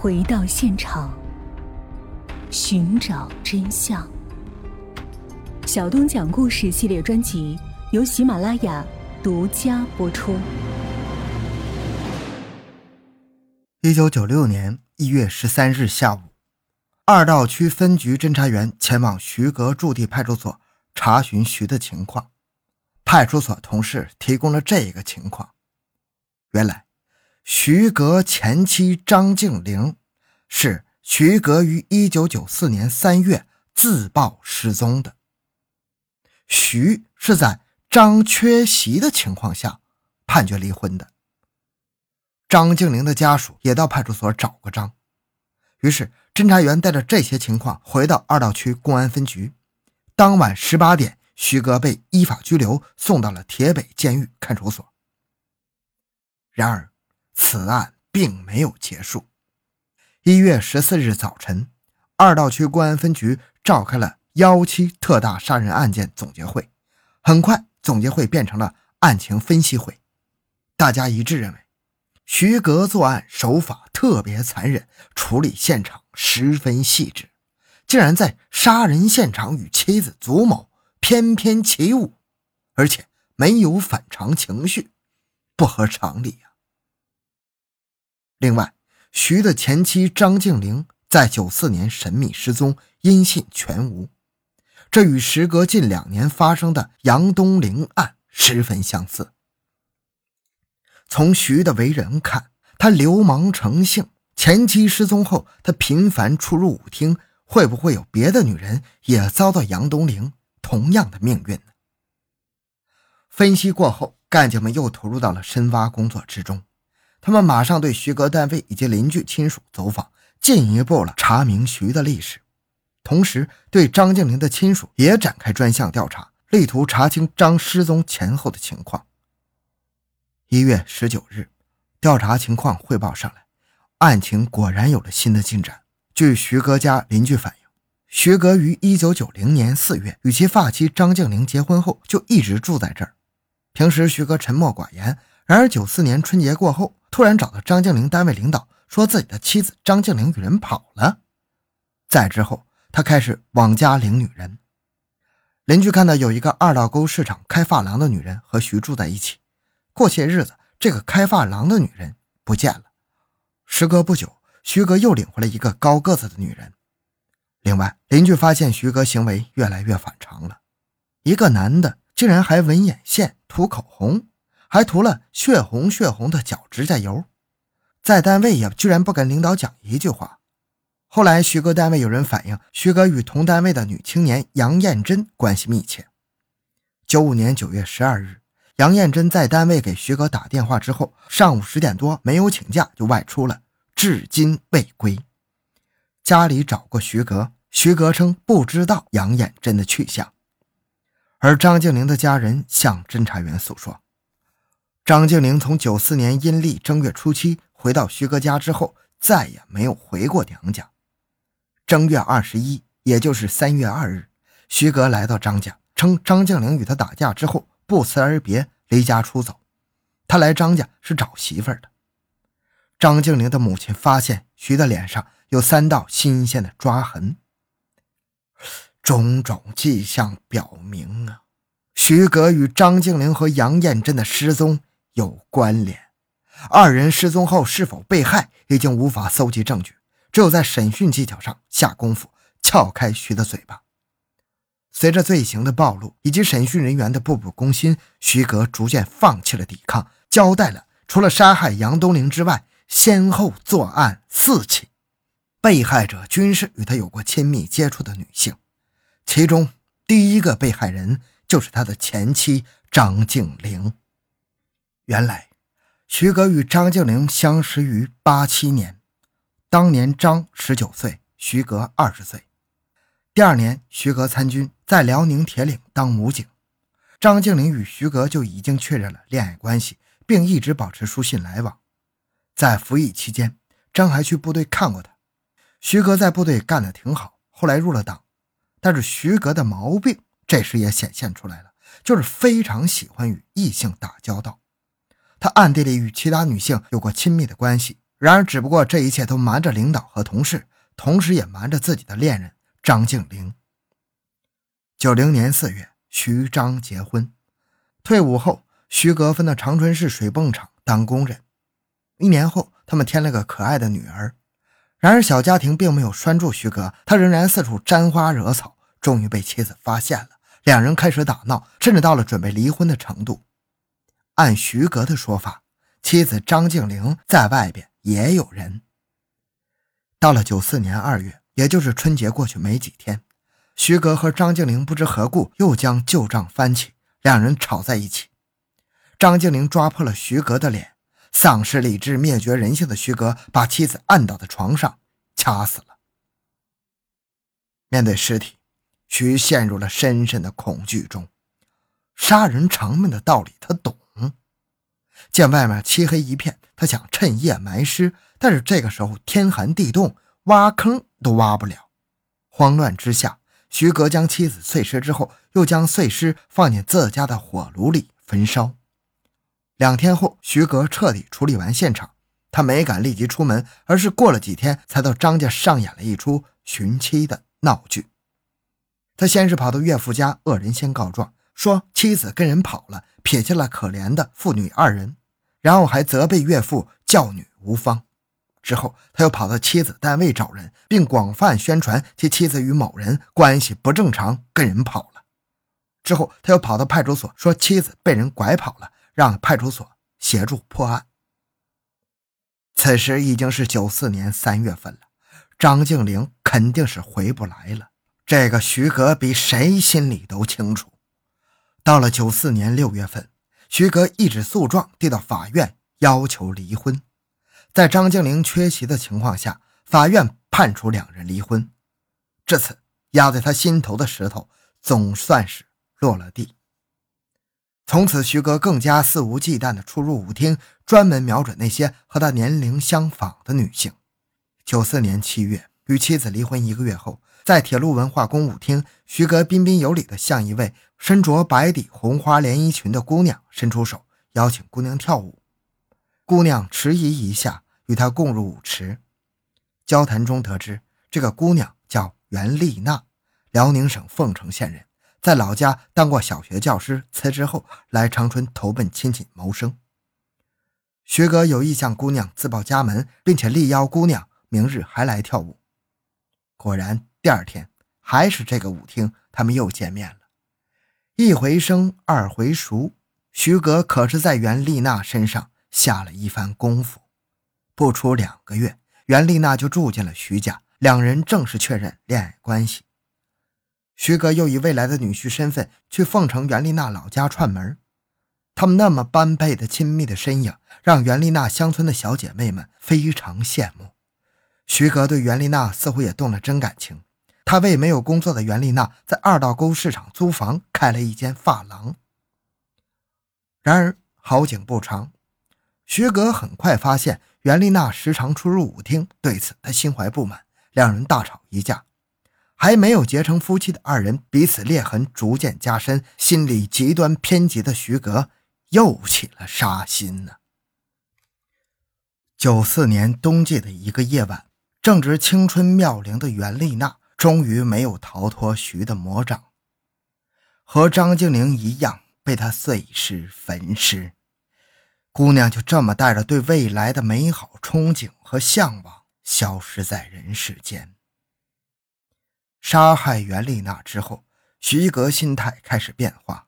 回到现场，寻找真相。小东讲故事系列专辑由喜马拉雅独家播出。1996年1月13日下午，二道区分局侦查员前往徐阁驻地派出所查询徐的情况。派出所同事提供了这个情况。原来，徐阁前妻张静玲是徐阁于1994年3月自曝失踪的。徐是在张缺席的情况下判决离婚的。张静玲的家属也到派出所找过张。于是侦查员带着这些情况回到二道区公安分局。当晚18点，徐阁被依法拘留，送到了铁北监狱看守所。然而此案并没有结束。1月14日早晨，二道区公安分局召开了17特大杀人案件总结会。很快总结会变成了案情分析会。大家一致认为，徐阁作案手法特别残忍，处理现场十分细致，竟然在杀人现场与妻子祖某翩翩起舞，而且没有反常情绪，不合常理啊。另外，徐的前妻张静玲在94年神秘失踪，音信全无，这与时隔近2年发生的杨东林案十分相似。从徐的为人看，他流氓成性，前妻失踪后他频繁出入舞厅，会不会有别的女人也遭到杨东玲同样的命运呢？分析过后，干警们又投入到了深挖工作之中。他们马上对徐阁单位以及邻居亲属走访，进一步了查明徐的历史，同时对张静玲的亲属也展开专项调查，力图查清张失踪前后的情况。1月19日，调查情况汇报上来，案情果然有了新的进展。据徐阁家邻居反映，徐阁于1990年4月与其发妻张静玲结婚后就一直住在这儿。平时徐阁沉默寡言，然而94年春节过后，突然找到张静玲单位领导，说自己的妻子张静玲与人跑了。再之后，他开始往家领女人。邻居看到有一个二道沟市场开发廊的女人和徐住在一起。过些日子，这个开发廊的女人不见了。时隔不久，徐阁又领回了一个高个子的女人。另外，邻居发现徐阁行为越来越反常了。一个男的竟然还纹眼线、涂口红，还涂了血红的脚指甲油。在单位也居然不跟领导讲一句话。后来徐阁单位有人反映，徐阁与同单位的女青年杨艳珍关系密切。95年9月12日，杨艳珍在单位给徐阁打电话之后，上午10点多没有请假就外出了，至今未归。家里找过徐阁，徐阁称不知道杨艳珍的去向。而张静玲的家人向侦查员诉说，张静玲从94年阴历正月初七回到徐阁家之后，再也没有回过娘家。正月21，也就是3月2日，徐阁来到张家，称张静玲与他打架之后不辞而别，离家出走。他来张家是找媳妇儿的。张静玲的母亲发现徐的脸上有3道新鲜的抓痕，种种迹象表明啊，徐阁与张静玲和杨艳珍的失踪有关联。二人失踪后是否被害已经无法搜集证据，只有在审讯技巧上下功夫，撬开徐的嘴巴。随着罪行的暴露以及审讯人员的步步攻心，徐阁逐渐放弃了抵抗，交代了除了杀害杨东玲之外，先后作案4起，被害者均是与他有过亲密接触的女性，其中第一个被害人就是他的前妻张静玲。原来徐阁与张静玲相识于87年，当年张19岁，徐阁20岁。第2年，徐阁参军，在辽宁铁岭当武警。张静玲与徐阁就已经确认了恋爱关系，并一直保持书信来往。在服役期间，张还去部队看过他。徐阁在部队干得挺好，后来入了党。但是徐阁的毛病这时也显现出来了，就是非常喜欢与异性打交道。他暗地里与其他女性有过亲密的关系，然而只不过这一切都瞒着领导和同事，同时也瞒着自己的恋人张静玲。90年4月，徐张结婚。退伍后，徐格分到长春市水泵厂当工人。一年后，他们添了个可爱的女儿。然而小家庭并没有拴住徐格，他仍然四处沾花惹草，终于被妻子发现了，两人开始打闹，甚至到了准备离婚的程度。按徐格的说法，妻子张静玲在外边也有人。到了94年2月，也就是春节过去没几天，徐格和张静玲不知何故又将旧账翻起，两人吵在一起。张静玲抓破了徐格的脸，丧失理智、灭绝人性的徐格把妻子按倒在床上，掐死了。面对尸体，徐陷入了深深的恐惧中。杀人偿命的道理他懂。见外面漆黑一片，他想趁夜埋尸，但是这个时候天寒地冻，挖坑都挖不了。慌乱之下，徐格将妻子碎尸之后，又将碎尸放进自家的火炉里焚烧。2天后，徐格彻底处理完现场，他没敢立即出门，而是过了几天才到张家上演了一出寻妻的闹剧。他先是跑到岳父家，恶人先告状，说妻子跟人跑了，撇下了可怜的父女2人，然后还责备岳父教女无方。之后他又跑到妻子单位找人，并广泛宣传其妻子与某人关系不正常，跟人跑了。之后他又跑到派出所，说妻子被人拐跑了，让派出所协助破案。此时已经是94年3月份了，张静玲肯定是回不来了，这个徐格比谁心里都清楚。到了94年6月份，徐格一纸诉状递到法院，要求离婚。在张静玲缺席的情况下，法院判处2人离婚。这次压在他心头的石头总算是落了地。从此徐格更加肆无忌惮地出入舞厅，专门瞄准那些和他年龄相仿的女性。94年7月，与妻子离婚1个月后，在铁路文化宫舞厅，徐格彬彬有礼地向一位身着白底红花连衣裙的姑娘伸出手，邀请姑娘跳舞。姑娘迟疑一下，与他共入舞池。交谈中得知，这个姑娘叫袁丽娜，辽宁省凤城县人，在老家当过小学教师，辞职后来长春投奔亲戚谋生。徐格有意向姑娘自报家门，并且力邀姑娘明日还来跳舞。果然第2天，还是这个舞厅，他们又见面了。一回生，二回熟，徐格可是在袁丽娜身上下了一番功夫。不出2个月，袁丽娜就住进了徐家，2人正式确认恋爱关系。徐格又以未来的女婿身份去凤城袁丽娜老家串门。他们那么般配的亲密的身影，让袁丽娜乡村的小姐妹们非常羡慕。徐格对袁丽娜似乎也动了真感情，他为没有工作的袁丽娜在2道沟市场租房，开了一间发廊。然而好景不长，徐格很快发现袁丽娜时常出入舞厅，对此他心怀不满，2人大吵一架。还没有结成夫妻的2人彼此裂痕逐渐加深，心理极端偏激的徐格又起了杀心呢。94年冬季的一个夜晚，正值青春妙龄的袁丽娜终于没有逃脱徐的魔掌，和张静玲一样被他碎尸焚尸。姑娘就这么带着对未来的美好憧憬和向往，消失在人世间。杀害袁丽娜之后，徐格心态开始变化，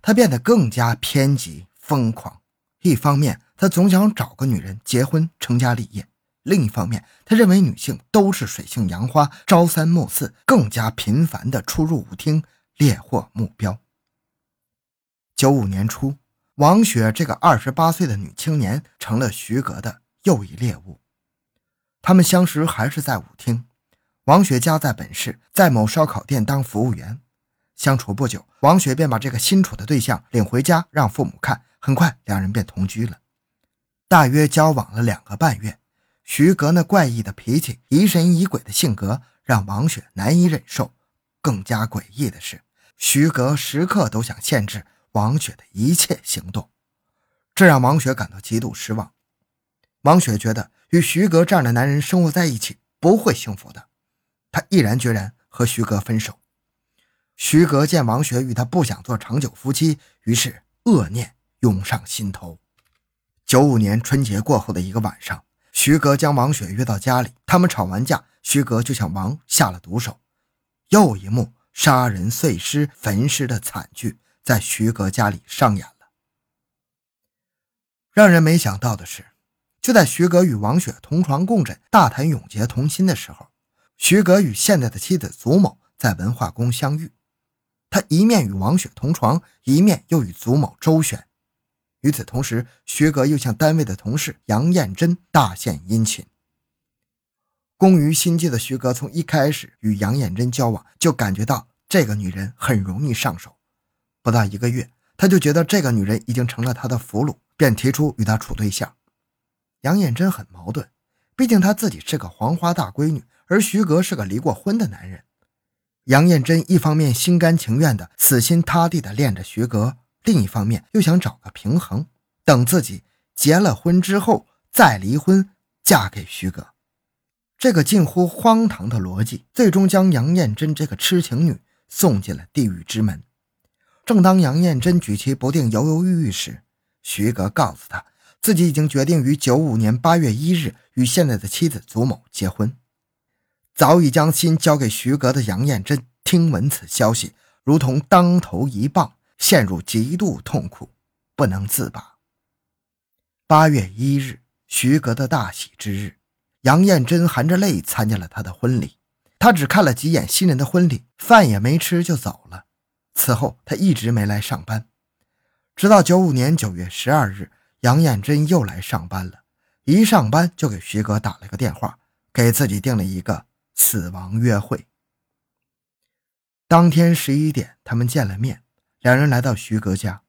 他变得更加偏激疯狂。一方面他总想找个女人结婚成家立业，另一方面他认为女性都是水性杨花，朝三暮四，更加频繁地出入舞厅，猎获目标。95年初，王雪这个28岁的女青年成了徐格的又一猎物。他们相识还是在舞厅，王雪家在本市，在某烧烤店当服务员。相处不久，王雪便把这个新处的对象领回家让父母看，很快2人便同居了。大约交往了2个半月，徐格那怪异的脾气、疑神疑鬼的性格让王雪难以忍受。更加诡异的是，徐格时刻都想限制王雪的一切行动，这让王雪感到极度失望。王雪觉得与徐格这样的男人生活在一起不会幸福的，她毅然决然和徐格分手。徐格见王雪与他不想做长久夫妻，于是恶念涌上心头。95年春节过后的一个晚上，徐格将王雪约到家里，他们吵完架，徐格就向王下了毒手。又一幕杀人碎尸焚尸的惨剧在徐格家里上演了。让人没想到的是，就在徐格与王雪同床共枕，大谈永结同心的时候，徐格与现在的妻子祖某在文化宫相遇。他一面与王雪同床，一面又与祖某周旋。与此同时，徐格又向单位的同事杨艳珍大献殷勤。工于心计的徐格从一开始与杨艳珍交往就感觉到这个女人很容易上手，不到一个月他就觉得这个女人已经成了他的俘虏，便提出与她处对象。杨艳珍很矛盾，毕竟她自己是个黄花大闺女，而徐格是个离过婚的男人。杨艳珍一方面心甘情愿的死心塌地的恋着徐格，另一方面又想找个平衡，等自己结了婚之后再离婚嫁给徐格。这个近乎荒唐的逻辑最终将杨艳珍这个痴情女送进了地狱之门。正当杨艳珍举棋不定犹犹豫豫时，徐格告诉她自己已经决定于95年8月1日与现在的妻子祖某结婚。早已将心交给徐格的杨艳珍听闻此消息，如同当头一棒，陷入极度痛苦不能自拔。8月1日，徐格的大喜之日，杨艳珍含着泪参加了他的婚礼。他只看了几眼新人的婚礼，饭也没吃就走了。此后他一直没来上班，直到95年9月12日杨艳珍又来上班了。一上班就给徐格打了个电话，给自己定了一个死亡约会。当天11点他们见了面，两人来到徐格家。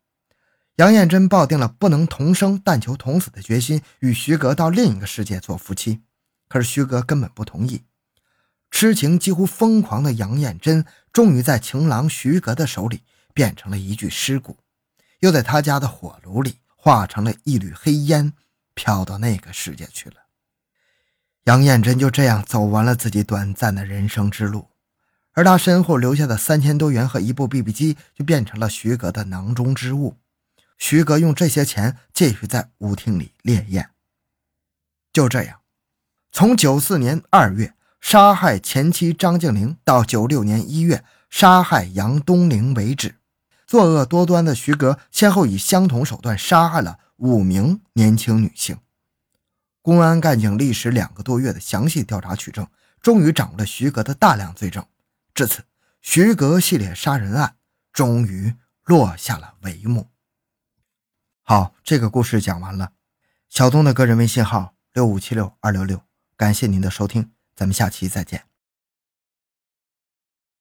杨艳珍抱定了不能同生但求同死的决心，与徐格到另一个世界做夫妻。可是徐格根本不同意。痴情几乎疯狂的杨艳珍终于在情郎徐格的手里变成了一具尸骨，又在他家的火炉里化成了一缕黑烟，飘到那个世界去了。杨艳珍就这样走完了自己短暂的人生之路，而他身后留下的3000多元和一部 BB 机就变成了徐格的囊中之物。徐格用这些钱继续在舞厅里烈焰。就这样，从94年2月杀害前妻张静玲到96年1月杀害杨东玲为止，作恶多端的徐格先后以相同手段杀害了5名年轻女性。公安干警历时2个多月的详细调查取证，终于掌握了徐格的大量罪证。至此，徐格系列杀人案终于落下了帷幕。好，这个故事讲完了。小东的个人微信号6576-266，感谢您的收听，咱们下期再见。